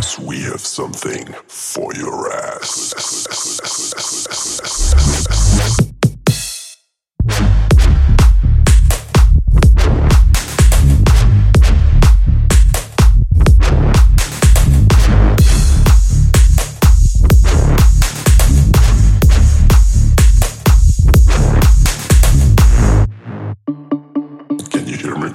Cause we have something for your ass. Can you hear me?